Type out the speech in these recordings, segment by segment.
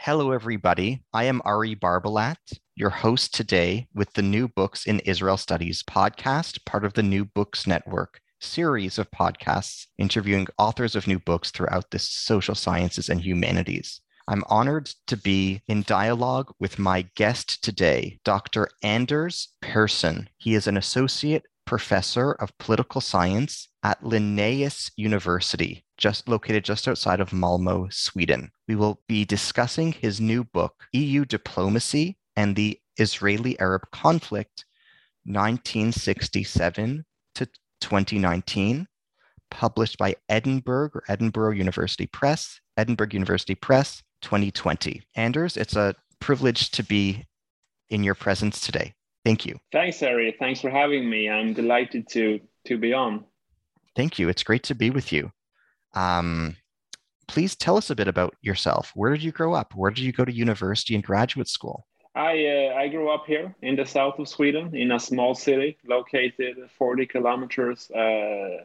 Hello, everybody. I am Ari Barbalat, your host today with the New Books in Israel Studies podcast, part of the New Books Network series of podcasts interviewing authors of new books throughout the social sciences and humanities. I'm honored to be in dialogue with my guest today, Dr. Anders Persson. He is an associate professor of political science at Linnaeus University, located just outside of Malmö, Sweden. We will be discussing his new book, EU Diplomacy and the Israeli-Arab Conflict, 1967 to 2019, published by Edinburgh University Press, 2020. Anders, it's a privilege to be in your presence today. Thank you. Thanks, Ari. Thanks for having me. I'm delighted to be on. Thank you. It's great to be with you. Please tell us a bit about yourself. Where did you grow up? Where did you go to university and graduate school? I grew up here in the south of Sweden, in a small city located 40 kilometers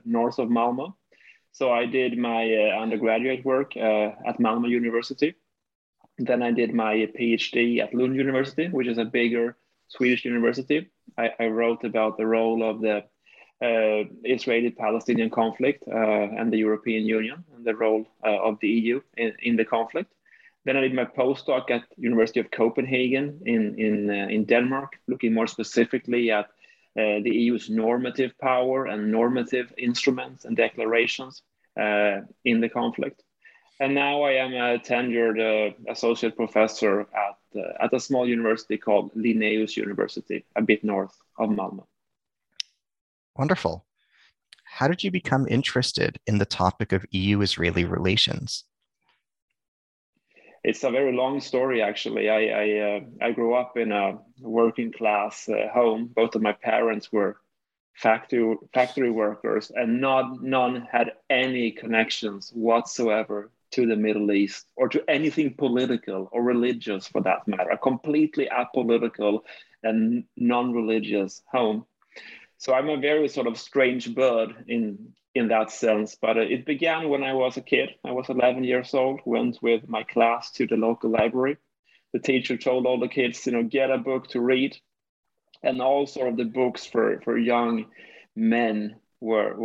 north of Malmö. So I did my undergraduate work at Malmö University. Then I did my PhD at Lund University, which is a bigger Swedish university. I wrote about the role of the Israeli-Palestinian conflict and the European Union and the role of the EU in the conflict. Then I did my postdoc at University of Copenhagen in Denmark, looking more specifically at the EU's normative power and normative instruments and declarations in the conflict. And now I am a tenured associate professor at a small university called Linnaeus University, a bit north of Malmö. Wonderful. How did you become interested in the topic of EU-Israeli relations? It's a very long story, actually. I grew up in a working-class home. Both of my parents were factory workers, and none had any connections whatsoever to the Middle East or to anything political or religious, for that matter. A completely apolitical and non-religious home. So I'm a very sort of strange bird in that sense, but it began when I was a kid. I was 11 years old, went with my class to the local library. The teacher told all the kids, get a book to read. And all sort of the books for young men were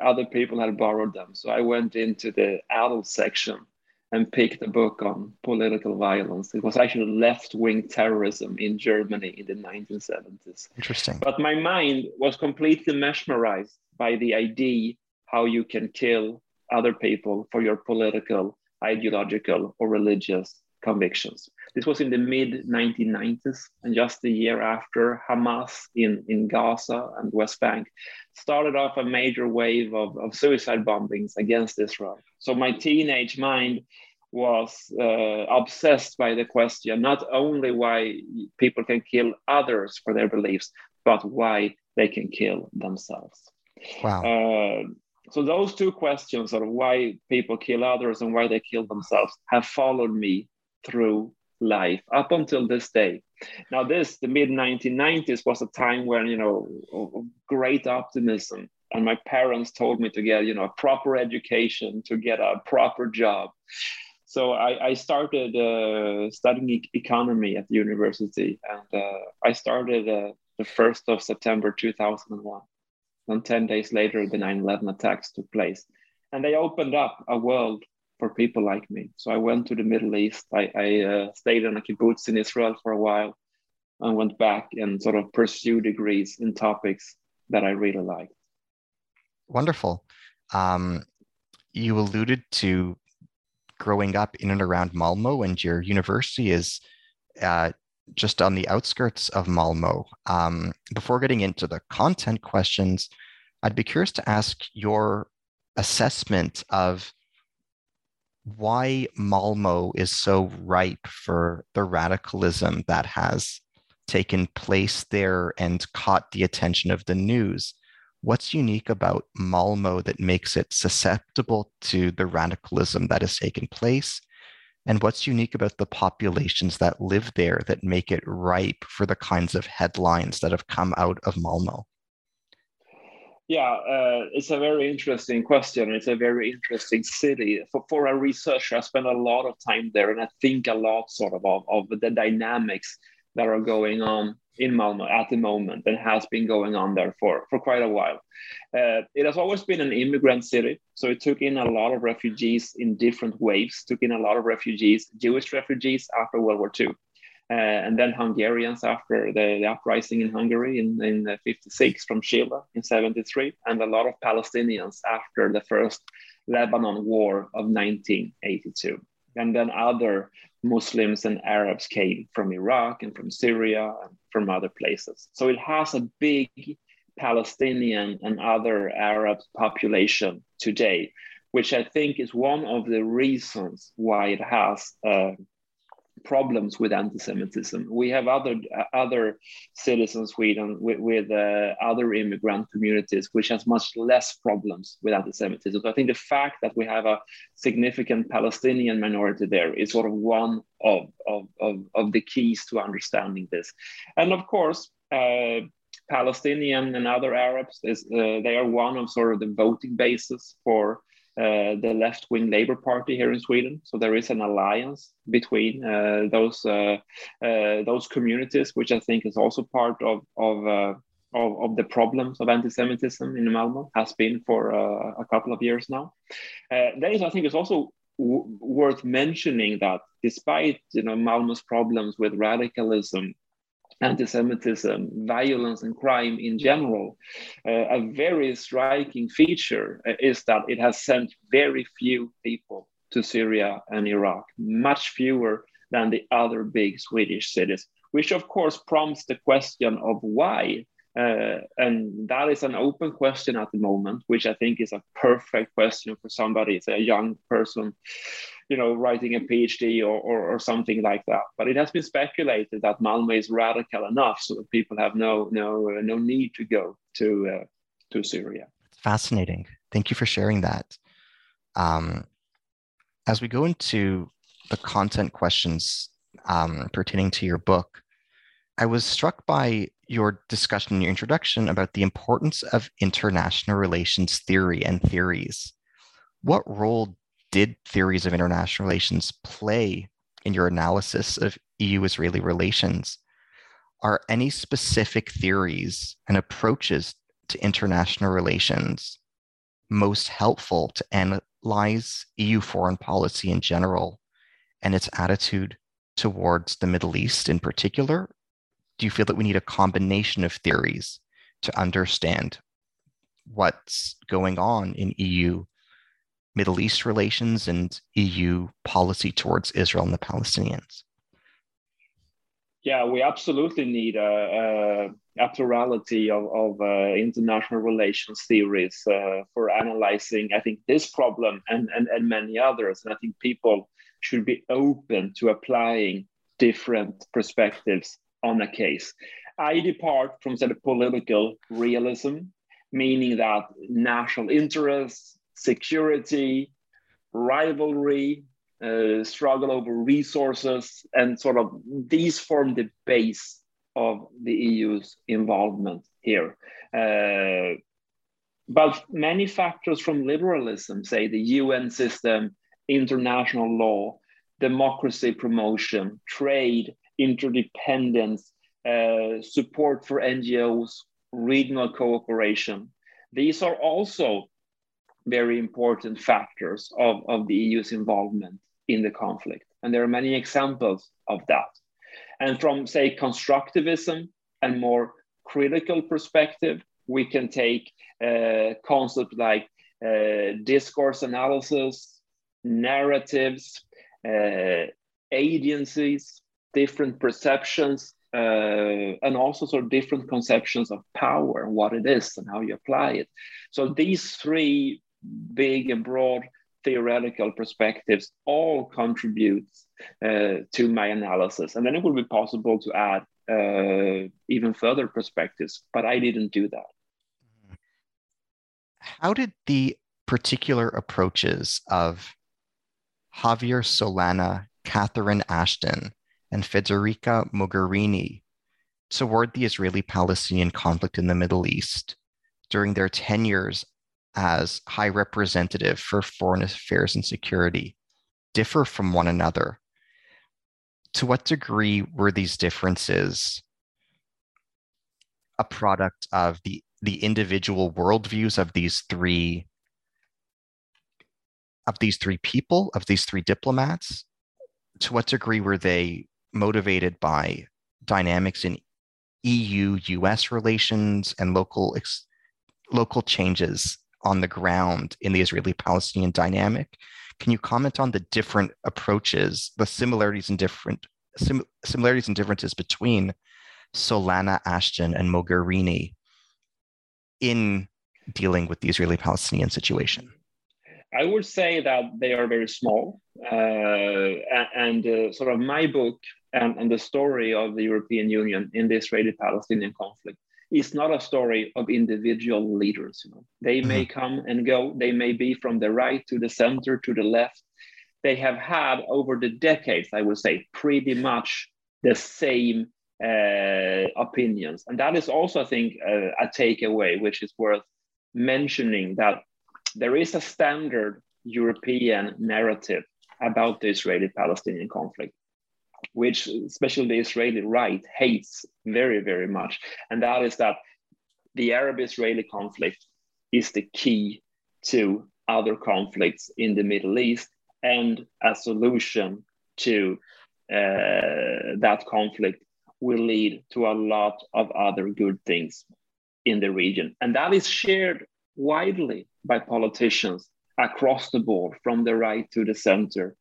other people had borrowed them. So I went into the adult section and picked a book on political violence. It was actually left-wing terrorism in Germany in the 1970s. Interesting. But my mind was completely mesmerized by the idea how you can kill other people for your political, ideological, or religious convictions. This was in the mid-1990s, and just the year after, Hamas in Gaza and West Bank started off a major wave of suicide bombings against Israel. So my teenage mind was obsessed by the question, not only why people can kill others for their beliefs, but why they can kill themselves. Wow. So those two questions of why people kill others and why they kill themselves have followed me through life up until this day. Now, the mid-1990s was a time when, great optimism, and my parents told me to get, a proper education, to get a proper job. So I started studying economy at the university, and I started the 1st of September 2001. And 10 days later, the 9/11 attacks took place, and they opened up a world for people like me. So I went to the Middle East. I stayed in a kibbutz in Israel for a while and went back and sort of pursued degrees in topics that I really liked. Wonderful. You alluded to growing up in and around Malmö, and your university is just on the outskirts of Malmö. Before getting into the content questions, I'd be curious to ask your assessment of why Malmö is so ripe for the radicalism that has taken place there and caught the attention of the news. What's unique about Malmö that makes it susceptible to the radicalism that has taken place? And what's unique about the populations that live there that make it ripe for the kinds of headlines that have come out of Malmö? Yeah, it's a very interesting question. It's a very interesting city. For a researcher, I spent a lot of time there, and I think a lot sort of the dynamics that are going on in Malmö at the moment and has been going on there for quite a while. It has always been an immigrant city, so it took in a lot of refugees in different waves, took in a lot of refugees, Jewish refugees after World War II, and then Hungarians after the uprising in Hungary in 56 from Sheba in 73, and a lot of Palestinians after the first Lebanon War of 1982. And then other Muslims and Arabs came from Iraq and from Syria and from other places. So it has a big Palestinian and other Arab population today, which I think is one of the reasons why it has problems with anti-Semitism. We have other cities in Sweden with other immigrant communities, which has much less problems with anti-Semitism. So I think the fact that we have a significant Palestinian minority there is sort of one of the keys to understanding this. And of course, Palestinian and other Arabs, they are one of sort of the voting bases for the left-wing Labour Party here in Sweden. So there is an alliance between those communities, which I think is also part of the problems of anti-Semitism in Malmö, has been for a couple of years now. I think it's also worth mentioning that despite Malmö's problems with radicalism, anti-Semitism, violence and crime in general, a very striking feature is that it has sent very few people to Syria and Iraq, much fewer than the other big Swedish cities, which of course prompts the question of why. And that is an open question at the moment, which I think is a perfect question for somebody, say a young person, writing a PhD or something like that. But it has been speculated that Malmö is radical enough so that people have no need to go to Syria. Fascinating. Thank you for sharing that. As we go into the content questions pertaining to your book, I was struck by your discussion in your introduction about the importance of international relations theory and theories. What role did theories of international relations play in your analysis of EU-Israeli relations? Are any specific theories and approaches to international relations most helpful to analyze EU foreign policy in general and its attitude towards the Middle East in particular? Do you feel that we need a combination of theories to understand what's going on in EU Middle East relations and EU policy towards Israel and the Palestinians? Yeah, we absolutely need a plurality of international relations theories for analyzing, I think, this problem and many others. And I think people should be open to applying different perspectives on a case. I depart from sort of political realism, meaning that national interests, security, rivalry, struggle over resources, and sort of these form the base of the EU's involvement here. But many factors from liberalism, say the UN system, international law, democracy promotion, trade, interdependence, support for NGOs, regional cooperation. These are also very important factors of the EU's involvement in the conflict. And there are many examples of that. And from, say, constructivism and more critical perspective, we can take concepts like discourse analysis, narratives, agencies, different perceptions, and also sort of different conceptions of power, what it is and how you apply it. So these three big and broad theoretical perspectives all contribute to my analysis. And then it will be possible to add even further perspectives, but I didn't do that. How did the particular approaches of Javier Solana, Catherine Ashton, and Federica Mogherini toward the Israeli-Palestinian conflict in the Middle East during their tenures as High Representative for Foreign Affairs and Security differ from one another? To what degree were these differences a product of the individual worldviews of these three people, of these three diplomats? To what degree were they motivated by dynamics in EU-US relations and local changes on the ground in the Israeli-Palestinian dynamic? Can you comment on the different approaches, the similarities and differences between Solana, Ashton, and Mogherini in dealing with the Israeli-Palestinian situation? I would say that they are very small, and sort of my book and the story of the European Union in the Israeli-Palestinian conflict is not a story of individual leaders. You know, they may come and go. They may be from the right to the center to the left. They have had over the decades, I would say, pretty much the same opinions, and that is also, I think, a takeaway which is worth mentioning, that there is a standard European narrative about the Israeli-Palestinian conflict, which especially the Israeli right hates very, very much. And that is that the Arab-Israeli conflict is the key to other conflicts in the Middle East, and a solution to that conflict will lead to a lot of other good things in the region. And that is shared widely by politicians across the board, from the right to the center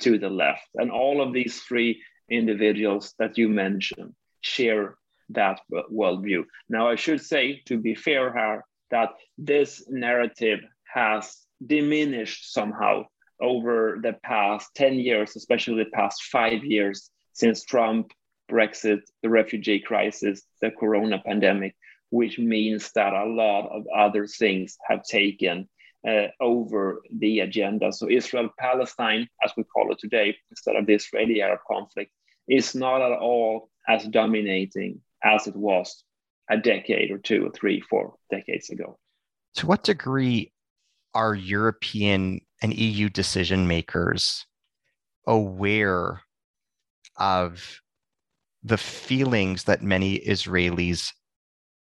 to the left. And all of these three individuals that you mentioned share that worldview. Now, I should say, to be fair here, that this narrative has diminished somehow over the past 10 years, especially the past 5 years since Trump, Brexit, the refugee crisis, the corona pandemic, which means that a lot of other things have taken over the agenda. So Israel-Palestine, as we call it today, instead of the Israeli-Arab conflict, is not at all as dominating as it was a decade or two or three, 4 decades ago. To what degree are European and EU decision makers aware of the feelings that many Israelis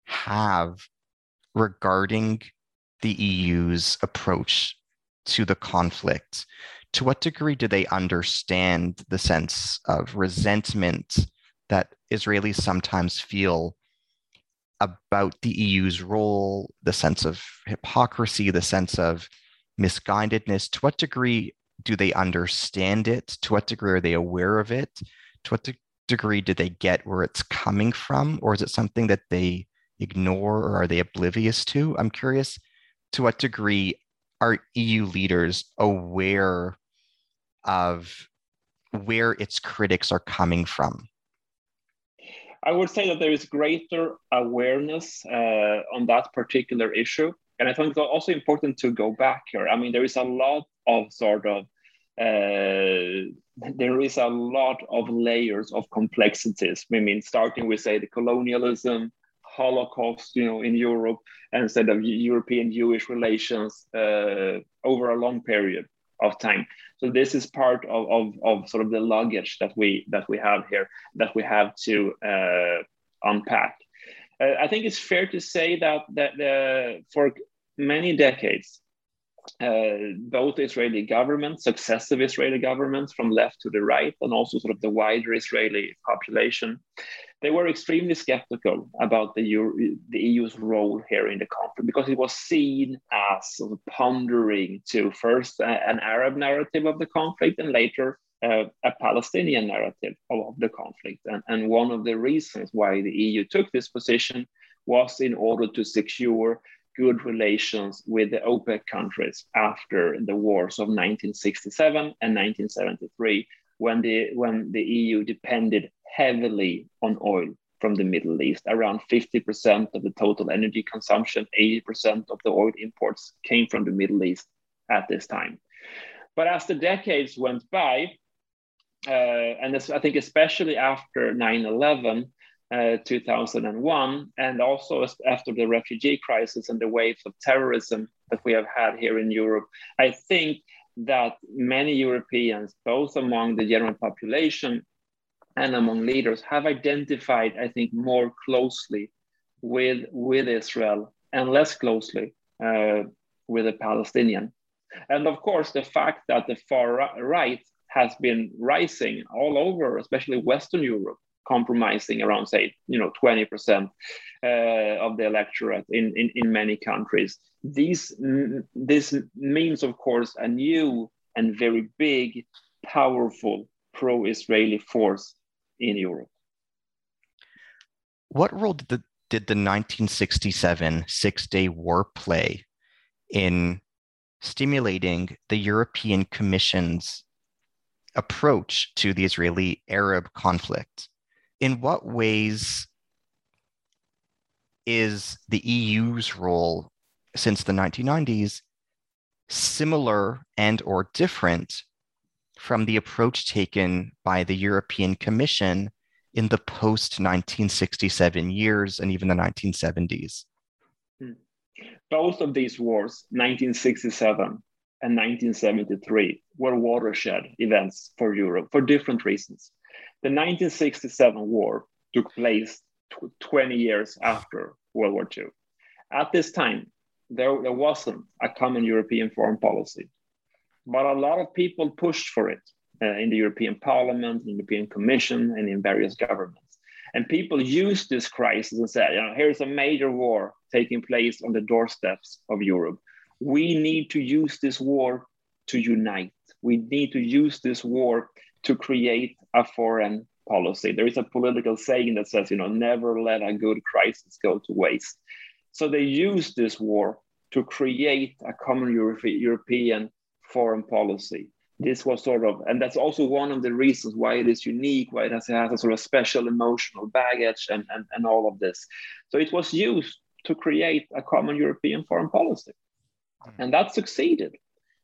have regarding the EU's approach to the conflict? To what degree do they understand the sense of resentment that Israelis sometimes feel about the EU's role, the sense of hypocrisy, the sense of misguidedness? To what degree do they understand it? To what degree are they aware of it? To what degree do they get where it's coming from? Or is it something that they ignore, or are they oblivious to? I'm curious, to what degree are EU leaders aware of where its critics are coming from? I would say that there is greater awareness on that particular issue. And I think it's also important to go back here. I mean, there is a lot of layers of complexities. I mean, starting with, say, the colonialism, Holocaust, you know, in Europe, instead of European Jewish relations over a long period of time. So this is part of sort of the luggage that we have here, that we have to unpack. I think it's fair to say that for many decades, both Israeli governments, successive Israeli governments from left to the right, and also sort of the wider Israeli population, they were extremely skeptical about the EU's role here in the conflict, because it was seen as sort of pondering to first an Arab narrative of the conflict and later a Palestinian narrative of the conflict. And one of the reasons why the EU took this position was in order to secure good relations with the OPEC countries after the wars of 1967 and 1973, when the EU depended heavily on oil from the Middle East. Around 50% of the total energy consumption, 80% of the oil imports came from the Middle East at this time. But as the decades went by, and I think especially after 9/11, 2001, and also after the refugee crisis and the waves of terrorism that we have had here in Europe, I think that many Europeans, both among the general population and among leaders, have identified, I think, more closely with Israel and less closely with the Palestinian. And of course, the fact that the far right has been rising all over, especially Western Europe, compromising around, say, 20% of the electorate in many countries. This means, of course, a new and very big, powerful pro-Israeli force in Europe. What role did the 1967 Six-Day War play in stimulating the European Commission's approach to the Israeli-Arab conflict? In what ways is the EU's role since the 1990s similar and or different from the approach taken by the European Commission in the post-1967 years and even the 1970s? Both of these wars, 1967 and 1973, were watershed events for Europe for different reasons. The 1967 war took place 20 years after World War II. At this time, there wasn't a common European foreign policy, but a lot of people pushed for it in the European Parliament, the European Commission, and in various governments. And people used this crisis and said, here's a major war taking place on the doorsteps of Europe. We need to use this war to unite. We need to use this war to create a foreign policy. There is a political saying that says, never let a good crisis go to waste. So they used this war to create a common European foreign policy. This was and that's also one of the reasons why it is unique, why it has a sort of special emotional baggage and all of this. So it was used to create a common European foreign policy. And that succeeded.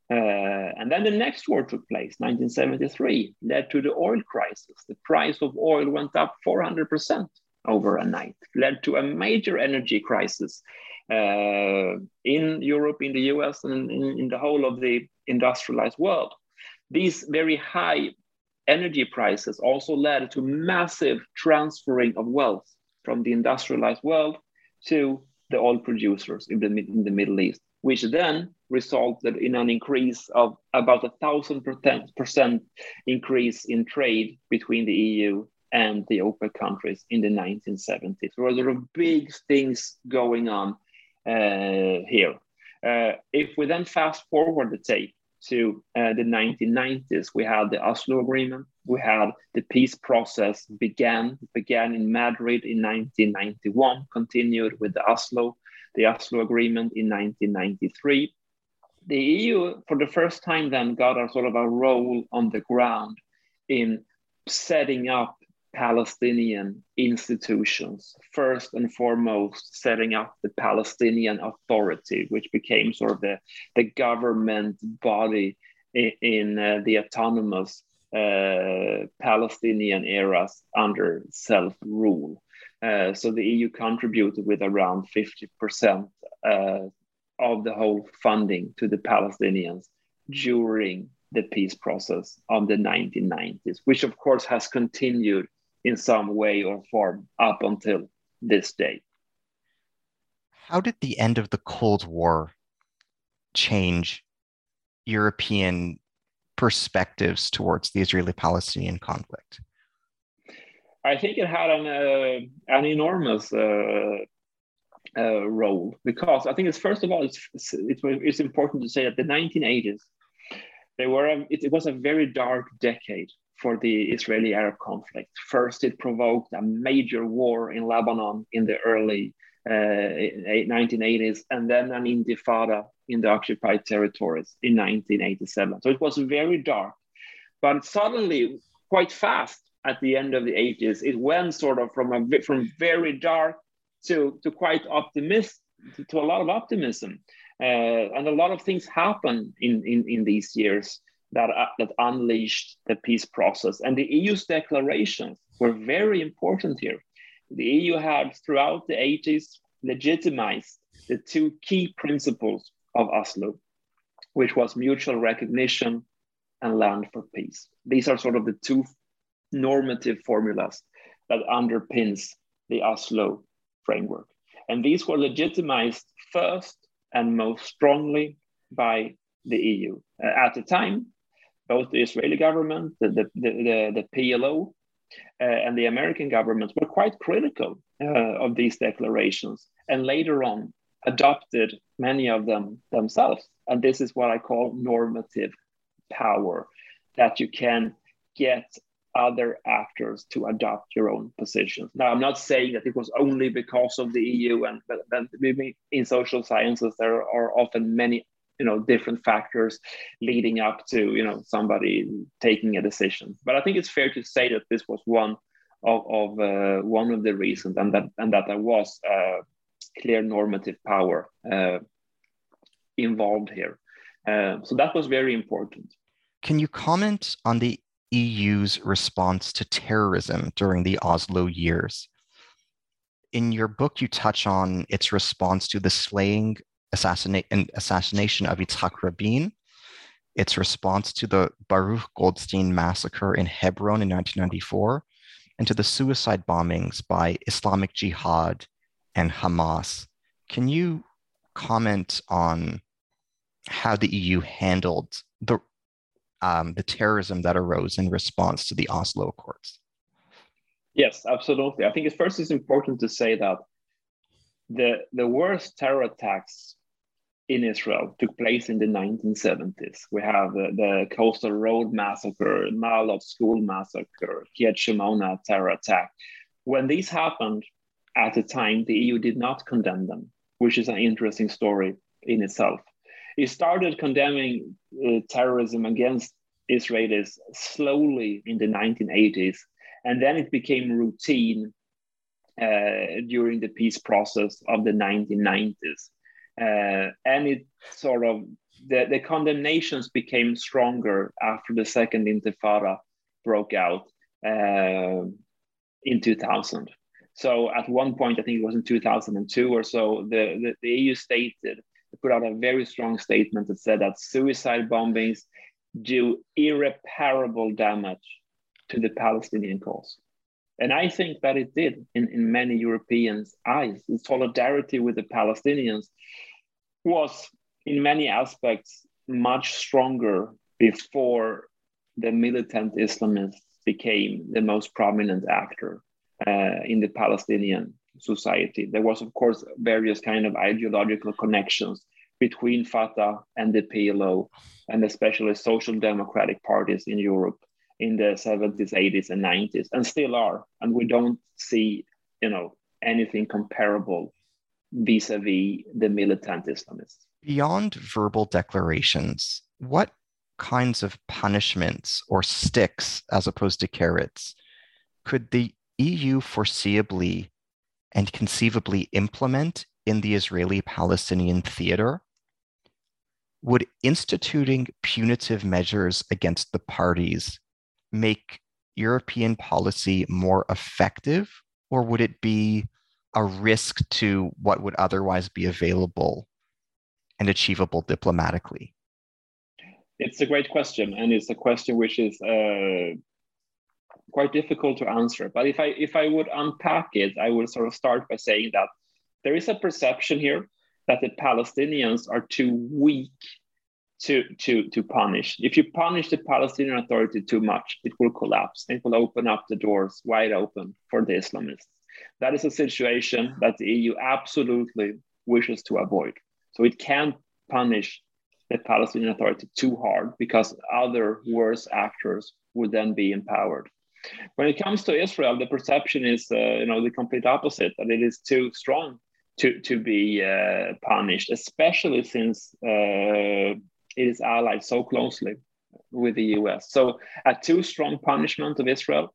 And then the next war took place, 1973, led to the oil crisis. The price of oil went up 400% overnight, led to a major energy crisis in Europe, in the US, and in the whole of the industrialized world. These very high energy prices also led to massive transferring of wealth from the industrialized world to the oil producers in the Middle East, which then resulted in an increase of about 1,000% increase in trade between the EU and the OPEC countries in the 1970s. There were big things going on here. If we then fast forward to the 1990s, we had the Oslo Agreement. We had the peace process began in Madrid in 1991, continued with the Oslo Agreement in 1993. The EU, for the first time then, got a role on the ground in setting up Palestinian institutions. First and foremost, setting up the Palestinian Authority, which became the government body in the autonomous Palestinian areas under self-rule. So the EU contributed with around 50% of the whole funding to the Palestinians during the peace process of the 1990s, which of course has continued in some way or form up until this day. How did the end of the Cold War change European perspectives towards the Israeli-Palestinian conflict? I think it had an enormous role, because I think it's, first of all, it's important to say that the 1980s, it was a very dark decade for the Israeli-Arab conflict. First, it provoked a major war in Lebanon in the early 1980s, and then an intifada in the occupied territories in 1987. So it was very dark, but suddenly, quite fast, at the end of the 80s, it went sort of from very dark to quite optimistic, to a lot of optimism. And a lot of things happened in these years that unleashed the peace process. And the EU's declarations were very important here. The EU had, throughout the 80s, legitimized the two key principles of Oslo, which was mutual recognition and land for peace. These are sort of the two normative formulas that underpins the Oslo framework. And these were legitimized first and most strongly by the EU. At the time, both the Israeli government, the PLO, and the American governments were quite critical of these declarations, and later on adopted many of them themselves. And this is what I call normative power, that you can get other actors to adopt your own positions. Now, I'm not saying that it was only because of the EU, but maybe in social sciences there are often many, different factors leading up to, somebody taking a decision. But I think it's fair to say that this was one of the reasons, and that there was clear normative power involved here. So that was very important. Can you comment on the EU's response to terrorism during the Oslo years? In your book, you touch on its response to the slaying, assassination of Itzhak Rabin, its response to the Baruch Goldstein massacre in Hebron in 1994, and to the suicide bombings by Islamic Jihad and Hamas. Can you comment on how the EU handled the terrorism that arose in response to the Oslo Accords? Yes, absolutely. I think first it's important to say that the worst terror attacks in Israel took place in the 1970s. We have the Coastal Road Massacre, Malov School Massacre, Kiyat Shemona terror attack. When these happened, at the time, the EU did not condemn them, which is an interesting story in itself. It started condemning terrorism against Israelis slowly in the 1980s, and then it became routine during the peace process of the 1990s. And it sort of, the condemnations became stronger after the second Intifada broke out in 2000. So at one point, I think it was in 2002 or so, the EU stated, put out a very strong statement that said that suicide bombings do irreparable damage to the Palestinian cause. And I think that it did in many Europeans' eyes. The solidarity with the Palestinians was, in many aspects, much stronger before the militant Islamists became the most prominent actor in the Palestinian society. There was, of course, various kind of ideological connections between Fatah and the PLO, and especially social democratic parties in Europe in the 70s, 80s, and 90s, and still are. And we don't see, anything comparable vis-a-vis the militant Islamists. Beyond verbal declarations, what kinds of punishments or sticks, as opposed to carrots, could the EU foreseeably and conceivably implement in the Israeli-Palestinian theater? Would instituting punitive measures against the parties make European policy more effective, or would it be a risk to what would otherwise be available and achievable diplomatically? It's a great question, and it's a question which is quite difficult to answer. But if I would unpack it, I would sort of start by saying that there is a perception here that the Palestinians are too weak to punish. If you punish the Palestinian Authority too much, it will collapse and will open up the doors wide open for the Islamists. That is a situation that the EU absolutely wishes to avoid. So it can't punish the Palestinian Authority too hard, because other worse actors would then be empowered. When it comes to Israel, the perception is the complete opposite, that it is too strong to be punished, especially since it is allied so closely with the US. So a too strong punishment of Israel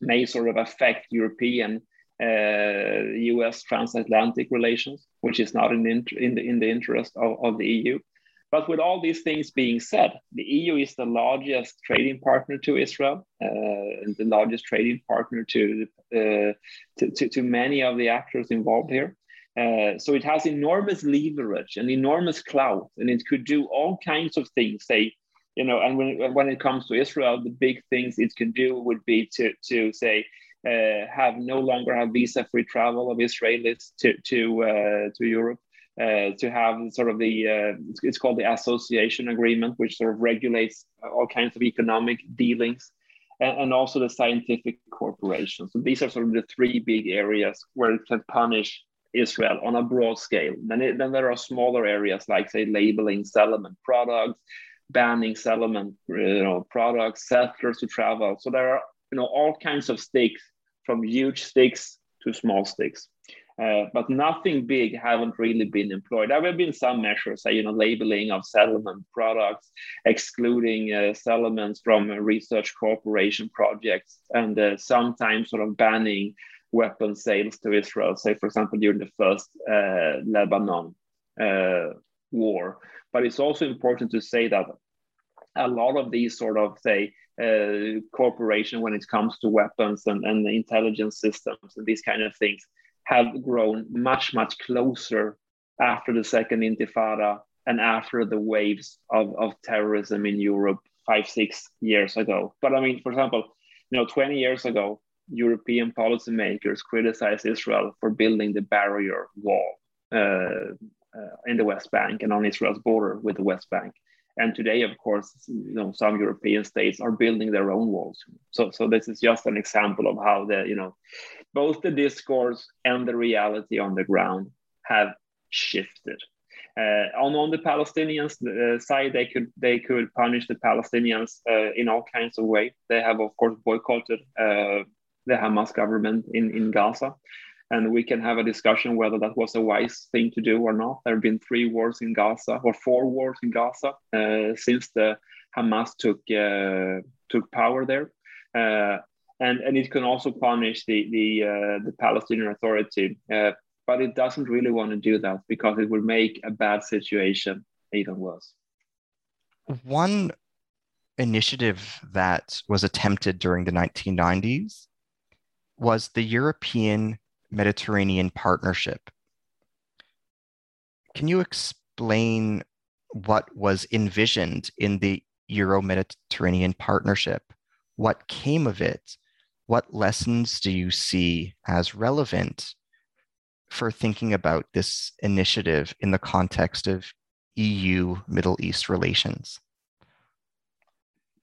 may sort of affect European, US transatlantic relations, which is not in the interest of the EU. But with all these things being said, the EU is the largest trading partner to Israel, and the largest trading partner to many of the actors involved here. So it has enormous leverage and enormous clout, and it could do all kinds of things. Say, and when it comes to Israel, the big things it can do would be to have no longer have visa-free travel of Israelis to Europe. To have sort of the, it's called the association agreement, which sort of regulates all kinds of economic dealings, and also the scientific corporation. So these are sort of the three big areas where it can punish Israel on a broad scale. Then there are smaller areas like, say, labeling settlement products, banning settlement products, settlers to travel. So there are all kinds of sticks, from huge sticks to small sticks. But nothing big haven't really been employed. There have been some measures, labeling of settlement products, excluding settlements from research cooperation projects, and sometimes sort of banning weapon sales to Israel, say, for example, during the first Lebanon war. But it's also important to say that a lot of these sort of, say, cooperation when it comes to weapons and the intelligence systems and these kind of things, have grown much, much closer after the Second Intifada and after the waves of terrorism in Europe 5-6 years ago. But I mean, for example, 20 years ago, European policymakers criticized Israel for building the barrier wall in the West Bank and on Israel's border with the West Bank. And today, of course, some European states are building their own walls. So this is just an example of how the, both the discourse and the reality on the ground have shifted. On the Palestinians' side, they could punish the Palestinians in all kinds of ways. They have, of course, boycotted the Hamas government in Gaza. And we can have a discussion whether that was a wise thing to do or not. There have been 4 wars in Gaza since the Hamas took power there. And it can also punish the Palestinian Authority. But it doesn't really want to do that, because it would make a bad situation even worse. One initiative that was attempted during the 1990s was the European Mediterranean Partnership. Can you explain what was envisioned in the Euro-Mediterranean Partnership? What came of it? What lessons do you see as relevant for thinking about this initiative in the context of EU-Middle East relations?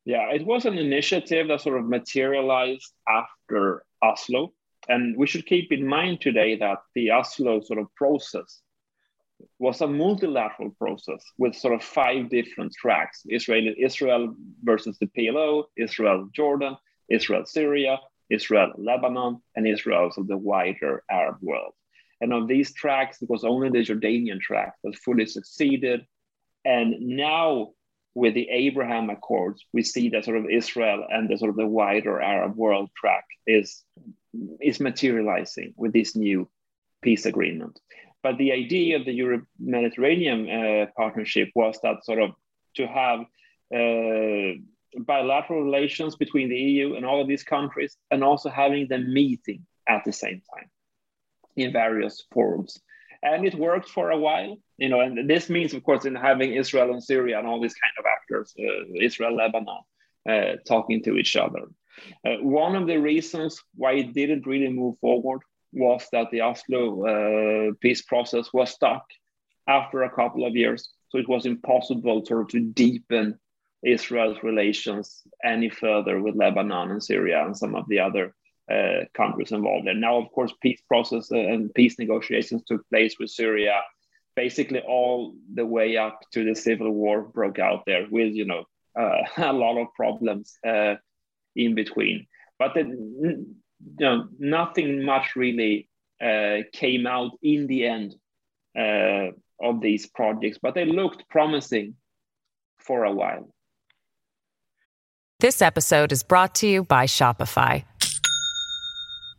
Yeah, it was an initiative that sort of materialized after Oslo. And we should keep in mind today that the Oslo sort of process was a multilateral process with sort of 5 different tracks: Israel versus the PLO, Israel-Jordan, Israel-Syria, Israel-Lebanon, and Israel of the wider Arab world. And on these tracks, it was only the Jordanian track that fully succeeded. And now, with the Abraham Accords, we see that sort of Israel and the sort of the wider Arab world track is materializing with this new peace agreement. But the idea of the Euro-Mediterranean partnership was that sort of to have bilateral relations between the EU and all of these countries, and also having them meeting at the same time in various forums. And it worked for a while, and this means, of course, in having Israel and Syria and all these kind of actors, Israel, Lebanon, talking to each other. One of the reasons why it didn't really move forward was that the Oslo peace process was stuck after a couple of years So it was impossible to deepen Israel's relations any further with Lebanon and Syria and some of the other countries involved. And now, of course, peace process and peace negotiations took place with Syria, basically all the way up to the civil war broke out there with, a lot of problems in between. But nothing much really came out in the end of these projects, but they looked promising for a while. This episode is brought to you by Shopify.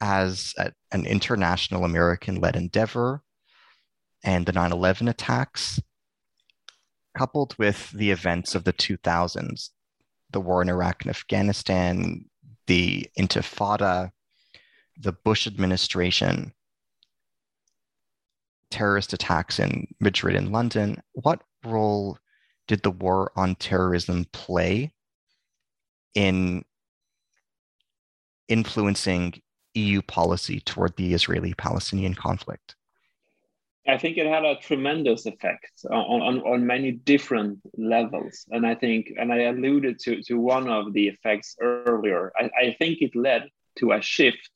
as an international American-led endeavor and the 9/11 attacks, coupled with the events of the 2000s, the war in Iraq and Afghanistan, the Intifada, the Bush administration, terrorist attacks in Madrid and London, what role did the war on terrorism play in influencing EU policy toward the Israeli-Palestinian conflict? I think it had a tremendous effect on many different levels. And I think, and I alluded to one of the effects earlier, I think it led to a shift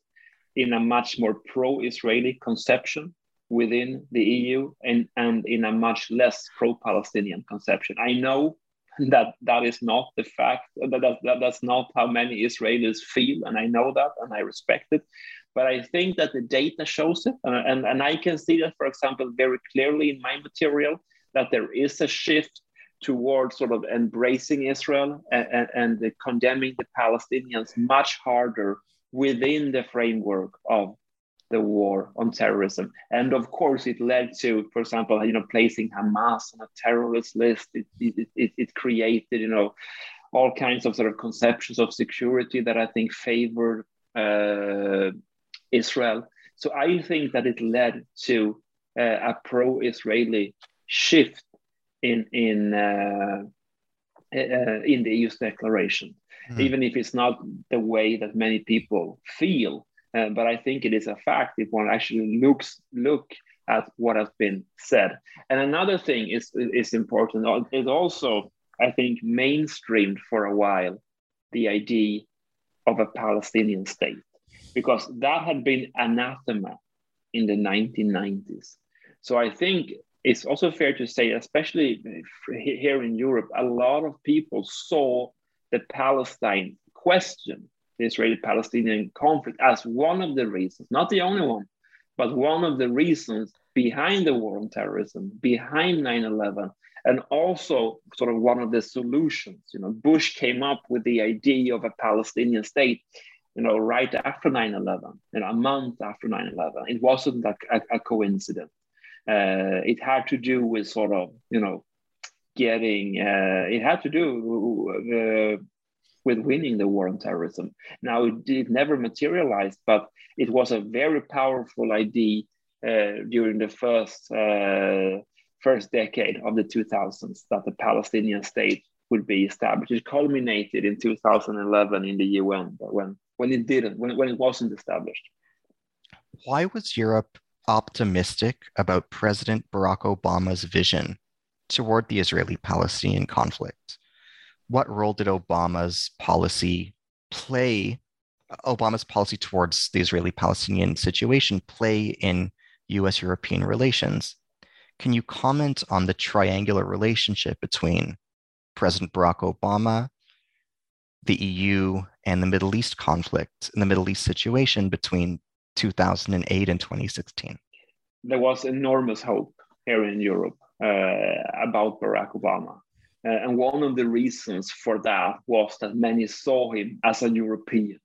in a much more pro-Israeli conception within the EU and in a much less pro-Palestinian conception. I know that is not the fact, that's not how many Israelis feel, and I know that, and I respect it. But I think that the data shows it, and I can see that, for example, very clearly in my material, that there is a shift towards sort of embracing Israel and condemning the Palestinians much harder within the framework of the war on terrorism. And of course, it led to, for example, placing Hamas on a terrorist list. It created, all kinds of sort of conceptions of security that I think favored Israel. So I think that it led to a pro-Israeli shift in the EU's declaration, even if it's not the way that many people feel. But I think it is a fact if one actually look at what has been said. And another thing is important. It also, I think, mainstreamed for a while the idea of a Palestinian state, because that had been anathema in the 1990s. So I think it's also fair to say, especially here in Europe, a lot of people saw the Palestine question, the Israeli-Palestinian conflict, as one of the reasons, not the only one, but one of the reasons behind the war on terrorism, behind 9/11, and also sort of one of the solutions. Bush came up with the idea of a Palestinian state, right after 9/11, a month after 9/11. It wasn't a coincidence. It had to do with sort of, it had to do with winning the war on terrorism. Now, it never materialized, but it was a very powerful idea during the first decade of the 2000s that the Palestinian state would be established. It culminated in 2011 in the UN, but when it wasn't established. Why was Europe optimistic about President Barack Obama's vision toward the Israeli-Palestinian conflict? What role did Obama's policy towards the Israeli-Palestinian situation play in U.S.-European relations? Can you comment on the triangular relationship between President Barack Obama, the EU, and the Middle East conflict, and the Middle East situation between 2008 and 2016? There was enormous hope here in Europe about Barack Obama. And one of the reasons for that was that many saw him as a European.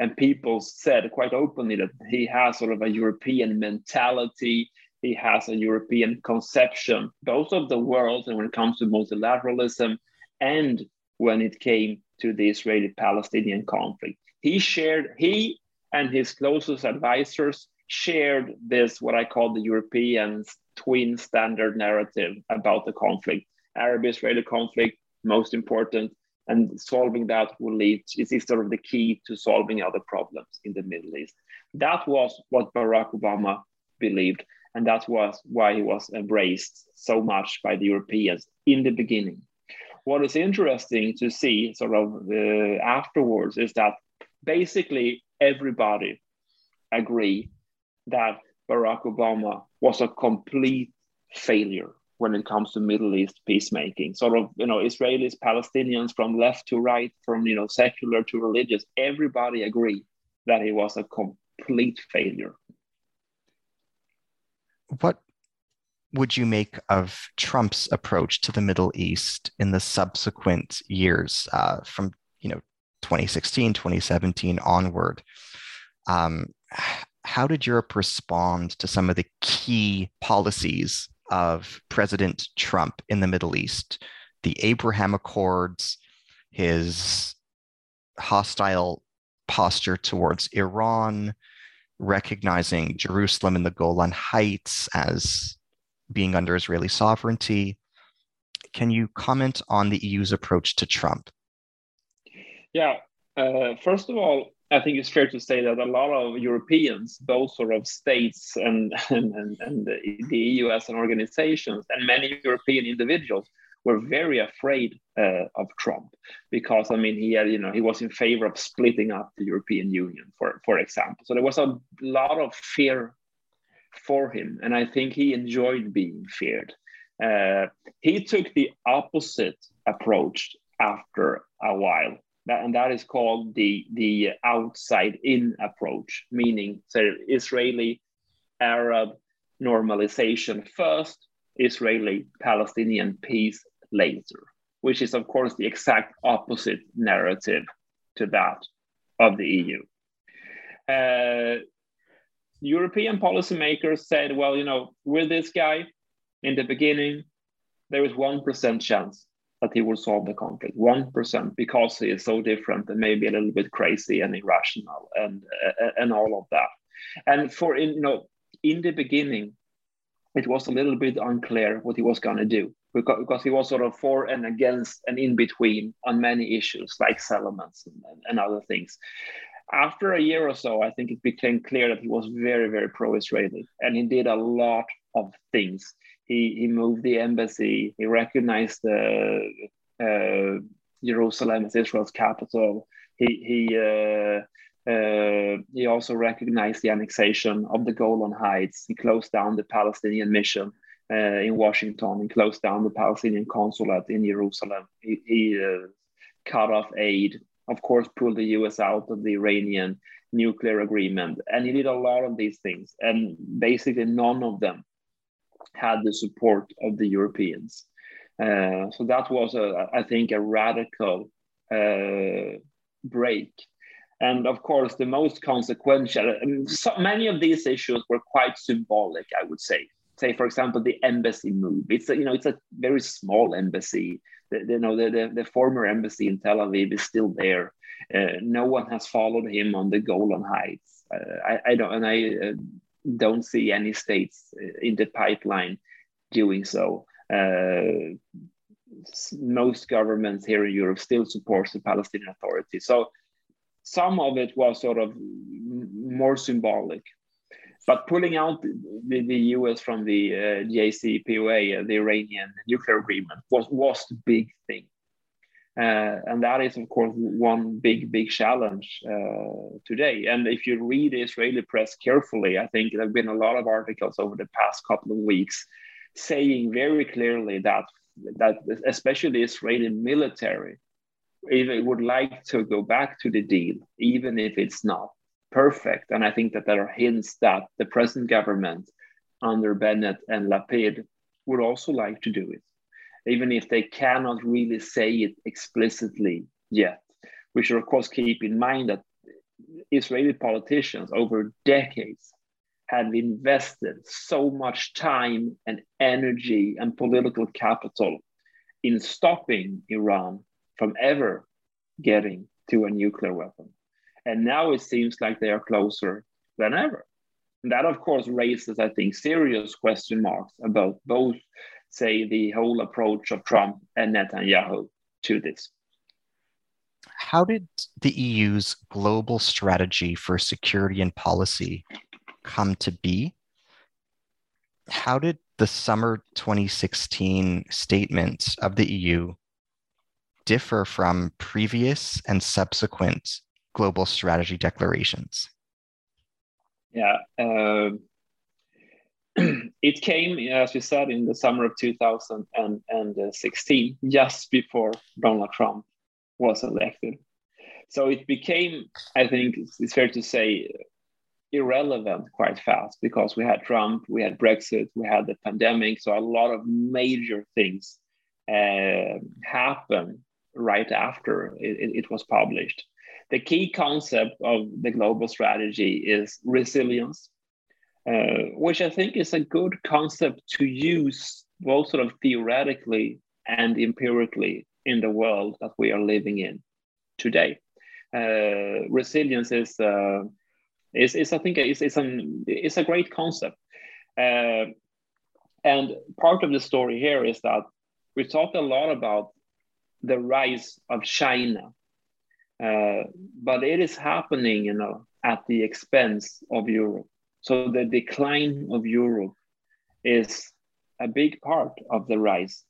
And people said quite openly that he has sort of a European mentality. He has a European conception, both of the world and when it comes to multilateralism and when it came to the Israeli-Palestinian conflict. He and his closest advisors shared this, what I call the European twin standard narrative about the conflict. Arab-Israeli conflict, most important, and solving that will lead, is sort of the key to solving other problems in the Middle East. That was what Barack Obama believed, and that was why he was embraced so much by the Europeans in the beginning. What is interesting to see sort of afterwards is that basically everybody agree that Barack Obama was a complete failure when it comes to Middle East peacemaking. Sort of, Israelis, Palestinians, from left to right, from, secular to religious, everybody agree that he was a complete failure. What would you make of Trump's approach to the Middle East in the subsequent years, from 2016, 2017 onward? How did Europe respond to some of the key policies of President Trump in the Middle East? The Abraham Accords, his hostile posture towards Iran, recognizing Jerusalem and the Golan Heights as being under Israeli sovereignty. Can you comment on the EU's approach to Trump? Yeah, first of all, I think it's fair to say that a lot of Europeans, both sort of states and the EU as an organization, and many European individuals were very afraid of Trump because, he had, he was in favor of splitting up the European Union, for example. So there was a lot of fear for him, and I think he enjoyed being feared. He took the opposite approach after a while. And that is called the outside-in approach, meaning Israeli-Arab normalization first, Israeli-Palestinian peace later, which is, of course, the exact opposite narrative to that of the EU. European policymakers said, well, with this guy in the beginning, there is 1% chance that he will solve the conflict, 1%, because he is so different and maybe a little bit crazy and irrational and all of that. And in the beginning, it was a little bit unclear what he was going to do because he was sort of for and against and in between on many issues like settlements and other things. After a year or so, I think it became clear that he was very, very pro-Israeli, and he did a lot of things. He moved the embassy. He recognized Jerusalem as Israel's capital. He also recognized the annexation of the Golan Heights. He closed down the Palestinian mission in Washington. He closed down the Palestinian consulate in Jerusalem. He cut off aid. Of course, pulled the U.S. out of the Iranian nuclear agreement. And he did a lot of these things. And basically none of them had the support of the Europeans. So that was, a radical break. And of course, the most consequential, many of these issues were quite symbolic, I would say. Say, for example, the embassy move. It's a very small embassy. The former embassy in Tel Aviv is still there. No one has followed him on the Golan Heights. I don't see any states in the pipeline doing so. Most governments here in Europe still supports the Palestinian Authority. So some of it was sort of more symbolic. But pulling out the U.S. from the JCPOA, the Iranian nuclear agreement, was the big thing. And that is, of course, one big challenge today. And if you read the Israeli press carefully, I think there have been a lot of articles over the past couple of weeks saying very clearly that especially the Israeli military even would like to go back to the deal, even if it's not perfect. And I think that there are hints that the present government under Bennett and Lapid would also like to do it, even if they cannot really say it explicitly yet. We should, of course, keep in mind that Israeli politicians over decades have invested so much time and energy and political capital in stopping Iran from ever getting to a nuclear weapon. And now it seems like they are closer than ever. And that, of course, raises, I think, serious question marks about both, say, the whole approach of Trump and Netanyahu to this. How did the EU's global strategy for security and policy come to be? How did the summer 2016 statement of the EU differ from previous and subsequent global strategy declarations? Yeah, it came, as you said, in the summer of 2016, just before Donald Trump was elected. So it became, I think it's fair to say, irrelevant quite fast, because we had Trump, we had Brexit, we had the pandemic. So a lot of major things happened right after it was published. The key concept of the global strategy is resilience, which I think is a good concept to use both sort of theoretically and empirically in the world that we are living in today. Resilience is a great concept. And part of the story here is that we talked a lot about the rise of China, but it is happening, at the expense of Europe. So the decline of Europe is a big part of the rise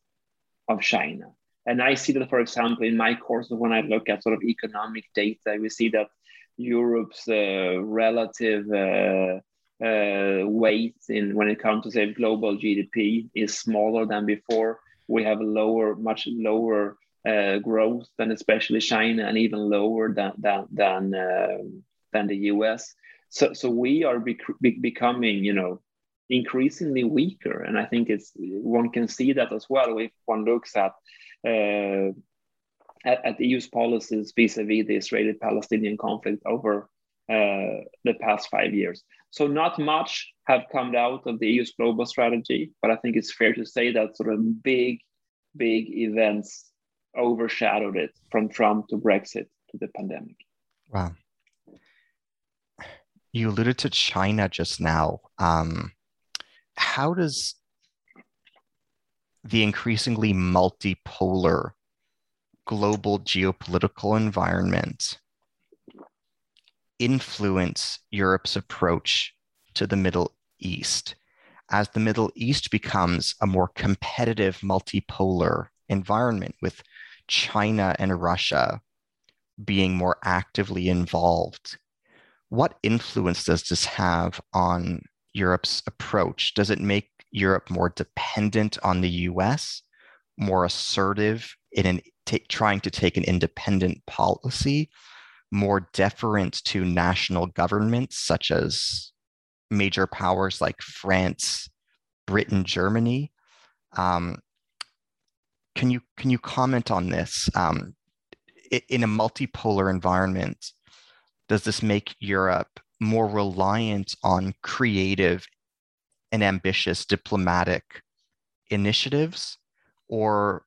of China. And I see that, for example, in my course, when I look at sort of economic data, we see that Europe's relative weight when it comes to, say, global GDP is smaller than before. We have much lower growth than especially China, and even lower than the US. So we are becoming, increasingly weaker, and I think one can see that as well if one looks at the EU's policies vis-a-vis the Israeli-Palestinian conflict over the past 5 years. So not much have come out of the EU's global strategy, but I think it's fair to say that sort of big events overshadowed it, from Trump to Brexit to the pandemic. Wow. You alluded to China just now. How does the increasingly multipolar global geopolitical environment influence Europe's approach to the Middle East? As the Middle East becomes a more competitive multipolar environment, with China and Russia being more actively involved, what influence does this have on Europe's approach? Does it make Europe more dependent on the US, more assertive in trying to take an independent policy, more deferent to national governments such as major powers like France, Britain, Germany? Can you comment on this? In a multipolar environment, does this make Europe more reliant on creative and ambitious diplomatic initiatives, or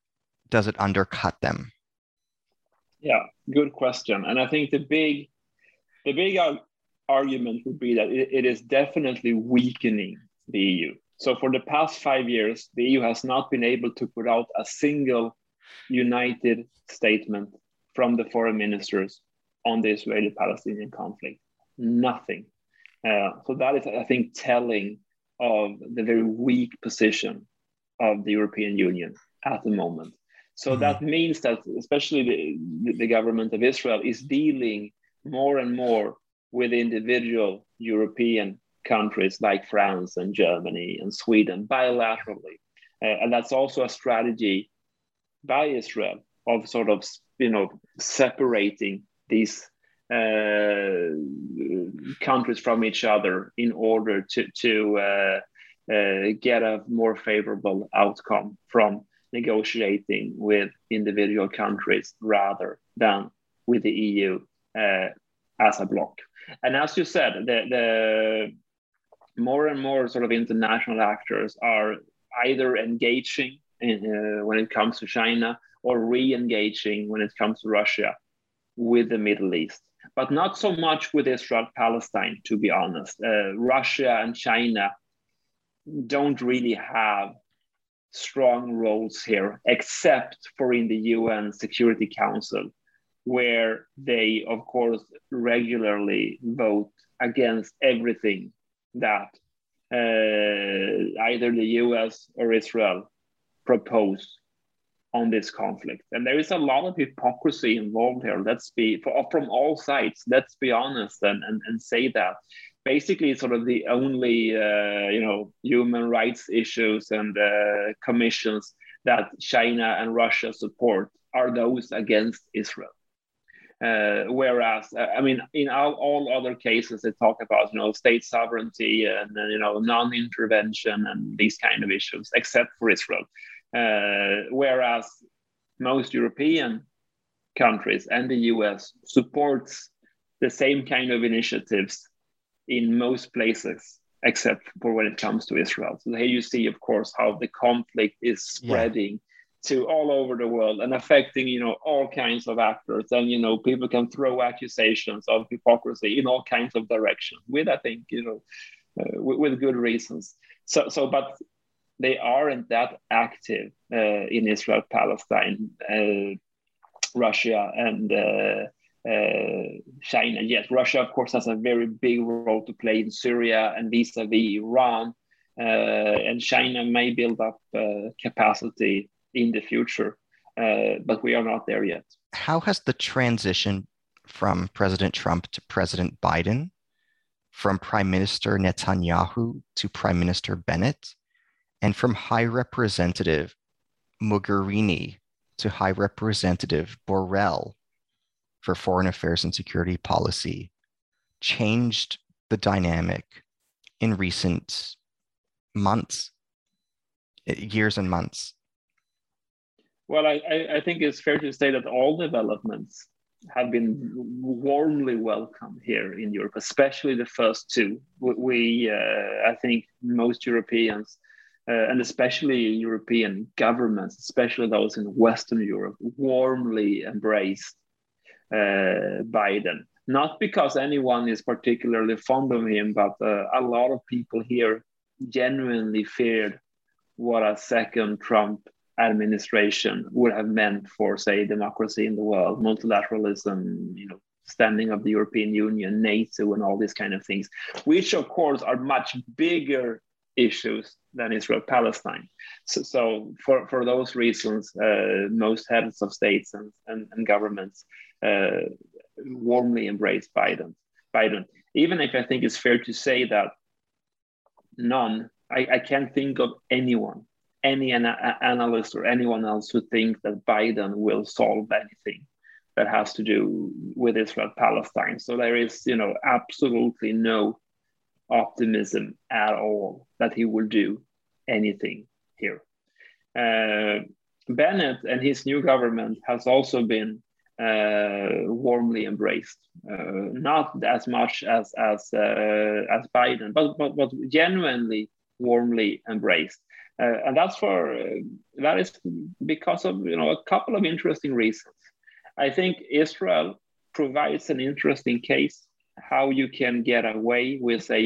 does it undercut them? Yeah, good question. And I think the big argument would be that it is definitely weakening the EU. So for the past 5 years, the EU has not been able to put out a single united statement from the foreign ministers on the Israeli-Palestinian conflict. Nothing. So that is, I think, telling of the very weak position of the European Union at the moment. So that means that especially the government of Israel is dealing more and more with individual European countries like France and Germany and Sweden bilaterally. And that's also a strategy by Israel of sort of, separating these countries from each other in order to get a more favorable outcome from negotiating with individual countries rather than with the EU as a bloc. And as you said, the more and more sort of international actors are either engaging when it comes to China or re-engaging when it comes to Russia with the Middle East, but not so much with Israel-Palestine, to be honest. Russia and China don't really have strong roles here, except for in the UN Security Council, where they, of course, regularly vote against everything that either the US or Israel propose on this conflict. And there is a lot of hypocrisy involved here. Let's be, from all sides, let's be honest and say that. Basically, sort of the only human rights issues and commissions that China and Russia support are those against Israel. Whereas, I mean, in all other cases, they talk about, state sovereignty and, non-intervention and these kind of issues, except for Israel. Whereas most European countries and the US supports the same kind of initiatives in most places, except for when it comes to Israel. So here you see, of course, how the conflict is spreading to all over the world and affecting, all kinds of actors. And, people can throw accusations of hypocrisy in all kinds of directions with, I think, with good reasons. So, but they aren't that active in Israel, Palestine, Russia, and China. Yes, Russia, of course, has a very big role to play in Syria and vis-a-vis Iran. And China may build up capacity in the future, but we are not there yet. How has the transition from President Trump to President Biden, from Prime Minister Netanyahu to Prime Minister Bennett, and from High Representative Mogherini to High Representative Borrell for Foreign Affairs and Security Policy, changed the dynamic in recent years and months? Well, I think it's fair to say that all developments have been warmly welcome here in Europe, especially the first two. We I think most Europeans, and especially European governments, especially those in Western Europe, warmly embraced Biden. Not because anyone is particularly fond of him, but a lot of people here genuinely feared what a second Trump administration would have meant for, say, democracy in the world, multilateralism, standing of the European Union, NATO, and all these kind of things, which, of course, are much bigger issues than Israel-Palestine. So for those reasons, most heads of states and governments warmly embraced Biden. Even if I think it's fair to say that I can't think of anyone, any analyst or anyone else who thinks that Biden will solve anything that has to do with Israel-Palestine. So there is, absolutely no optimism at all that he will do anything here. Bennett and his new government has also been warmly embraced, not as much as Biden, but genuinely warmly embraced, and that is because of a couple of interesting reasons. I think Israel provides an interesting case how you can get away with an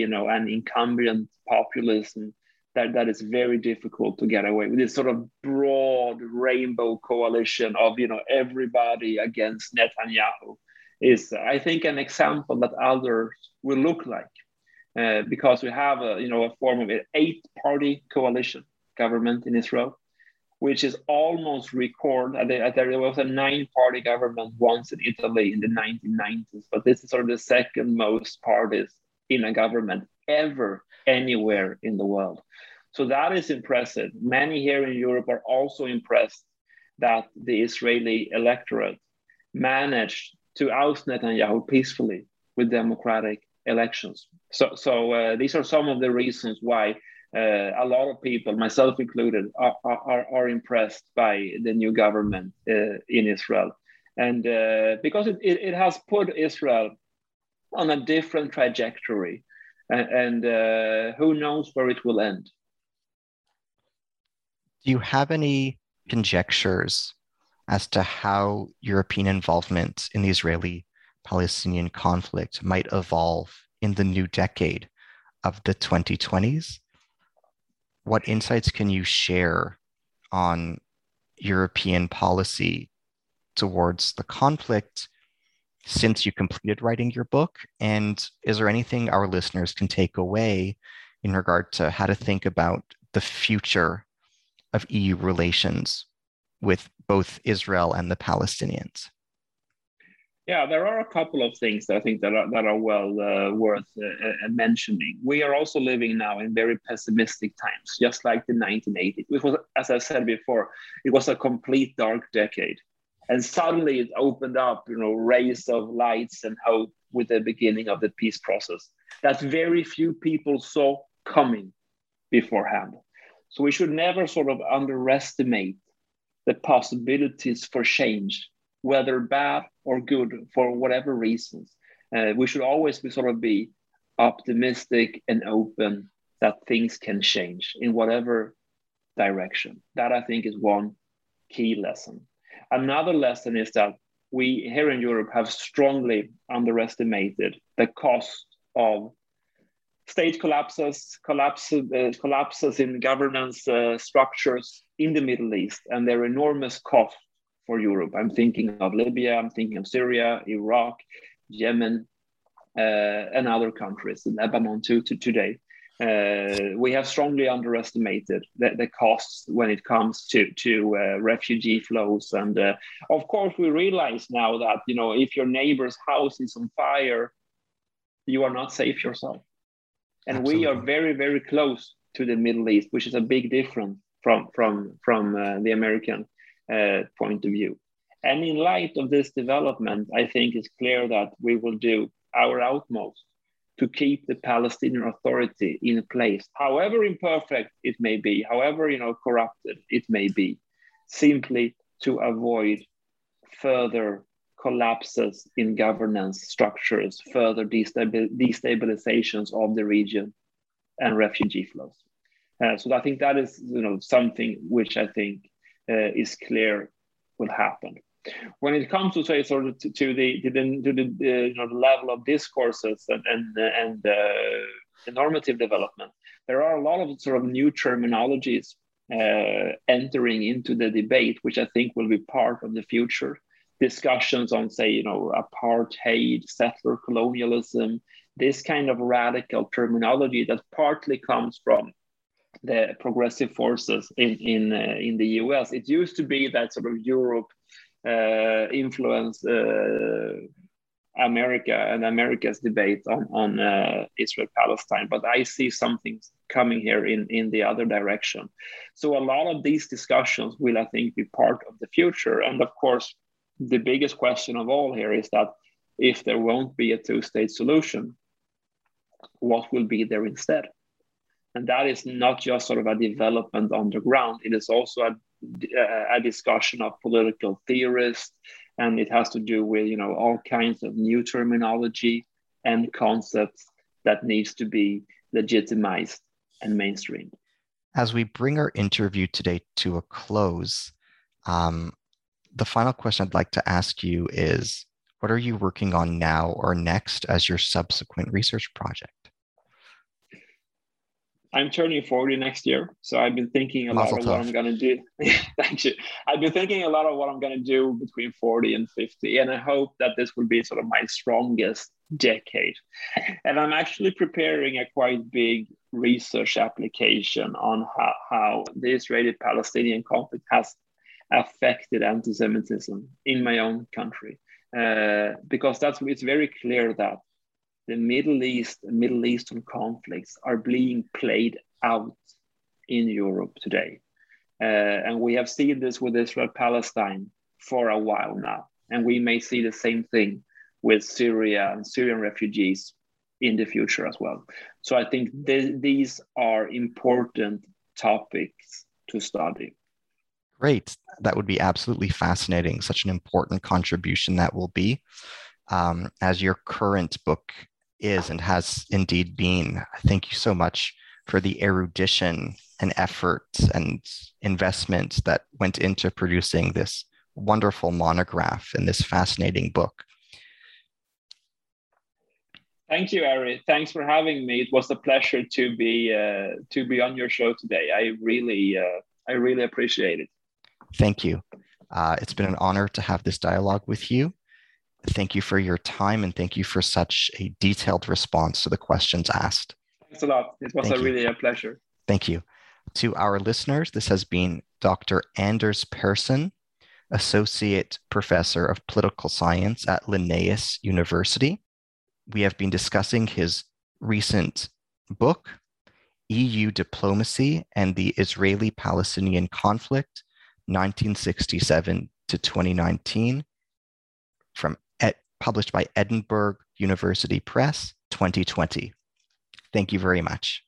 incumbent populism that is very difficult to get away with, this sort of broad rainbow coalition of everybody against Netanyahu is, I think, an example that others will look like, because we have a form of an 8-party coalition government in Israel, which is almost record. There was a 9-party government once in Italy in the 1990s, but this is sort of the second most parties in a government ever anywhere in the world. So that is impressive. Many here in Europe are also impressed that the Israeli electorate managed to oust Netanyahu peacefully with democratic elections. So these are some of the reasons why a lot of people, myself included, are impressed by the new government in Israel. And because it has put Israel on a different trajectory and who knows where it will end. Do you have any conjectures as to how European involvement in the Israeli-Palestinian conflict might evolve in the new decade of the 2020s? What insights can you share on European policy towards the conflict since you completed writing your book? And is there anything our listeners can take away in regard to how to think about the future of EU relations with both Israel and the Palestinians? Yeah, there are a couple of things that I think that are well worth mentioning. We are also living now in very pessimistic times, just like the 1980s, which was, as I said before, it was a complete dark decade. And suddenly it opened up, rays of lights and hope with the beginning of the peace process that very few people saw coming beforehand. So we should never sort of underestimate the possibilities for change, whether bad or good, for whatever reasons. We should always be optimistic and open that things can change in whatever direction. That, I think, is one key lesson. Another lesson is that we here in Europe have strongly underestimated the cost of state collapses in governance structures in the Middle East, and their enormous cost for Europe. I'm thinking of Libya, I'm thinking of Syria, Iraq, Yemen, and other countries, and Lebanon too today. We have strongly underestimated the costs when it comes to refugee flows. And of course, we realize now that, if your neighbor's house is on fire, you are not safe yourself. And Absolutely. We are very, very close to the Middle East, which is a big difference from the American point of view. And in light of this development, I think it's clear that we will do our utmost to keep the Palestinian Authority in place, however imperfect it may be, however corrupted it may be, simply to avoid further collapses in governance structures, further destabilizations of the region and refugee flows. So I think that is something which I think is clear will happen. When it comes to the level of discourses and normative development, there are a lot of new terminologies entering into the debate, which I think will be part of the future discussions on, apartheid, settler colonialism, this kind of radical terminology that partly comes from the progressive forces in the US. It used to be that Europe influenced America and America's debate on Israel-Palestine, but I see something coming here in the other direction. So a lot of these discussions will, I think, be part of the future. And of course, the biggest question of all here is that if there won't be a two-state solution, what will be there instead? And that is not just a development on the ground. It is also a discussion of political theorists, and it has to do with all kinds of new terminology and concepts that needs to be legitimized and mainstreamed. As we bring our interview today to a close, the final question I'd like to ask you is, what are you working on now or next as your subsequent research project? I'm turning 40 next year, so I've been thinking a lot of what I'm going to do. Thank you. I've been thinking a lot of what I'm going to do between 40 and 50, and I hope that this will be my strongest decade. And I'm actually preparing a quite big research application on how the Israeli-Palestinian conflict has affected anti-Semitism in my own country, because it's very clear that the Middle Eastern conflicts are being played out in Europe today. And we have seen this with Israel-Palestine for a while now. And we may see the same thing with Syria and Syrian refugees in the future as well. So I think these are important topics to study. Great. That would be absolutely fascinating. Such an important contribution that will be. As your current book is and has indeed been. Thank you so much for the erudition and effort and investment that went into producing this wonderful monograph and this fascinating book. Thank you, Ari. Thanks for having me. It was a pleasure to be on your show today. I really appreciate it. Thank you. It's been an honor to have this dialogue with you. Thank you for your time, and thank you for such a detailed response to the questions asked. Thanks a lot. It was really a pleasure. Thank you. To our listeners, this has been Dr. Anders Persson, Associate Professor of Political Science at Linnaeus University. We have been discussing his recent book, EU Diplomacy and the Israeli-Palestinian Conflict, 1967 to 2019, published by Edinburgh University Press, 2020. Thank you very much.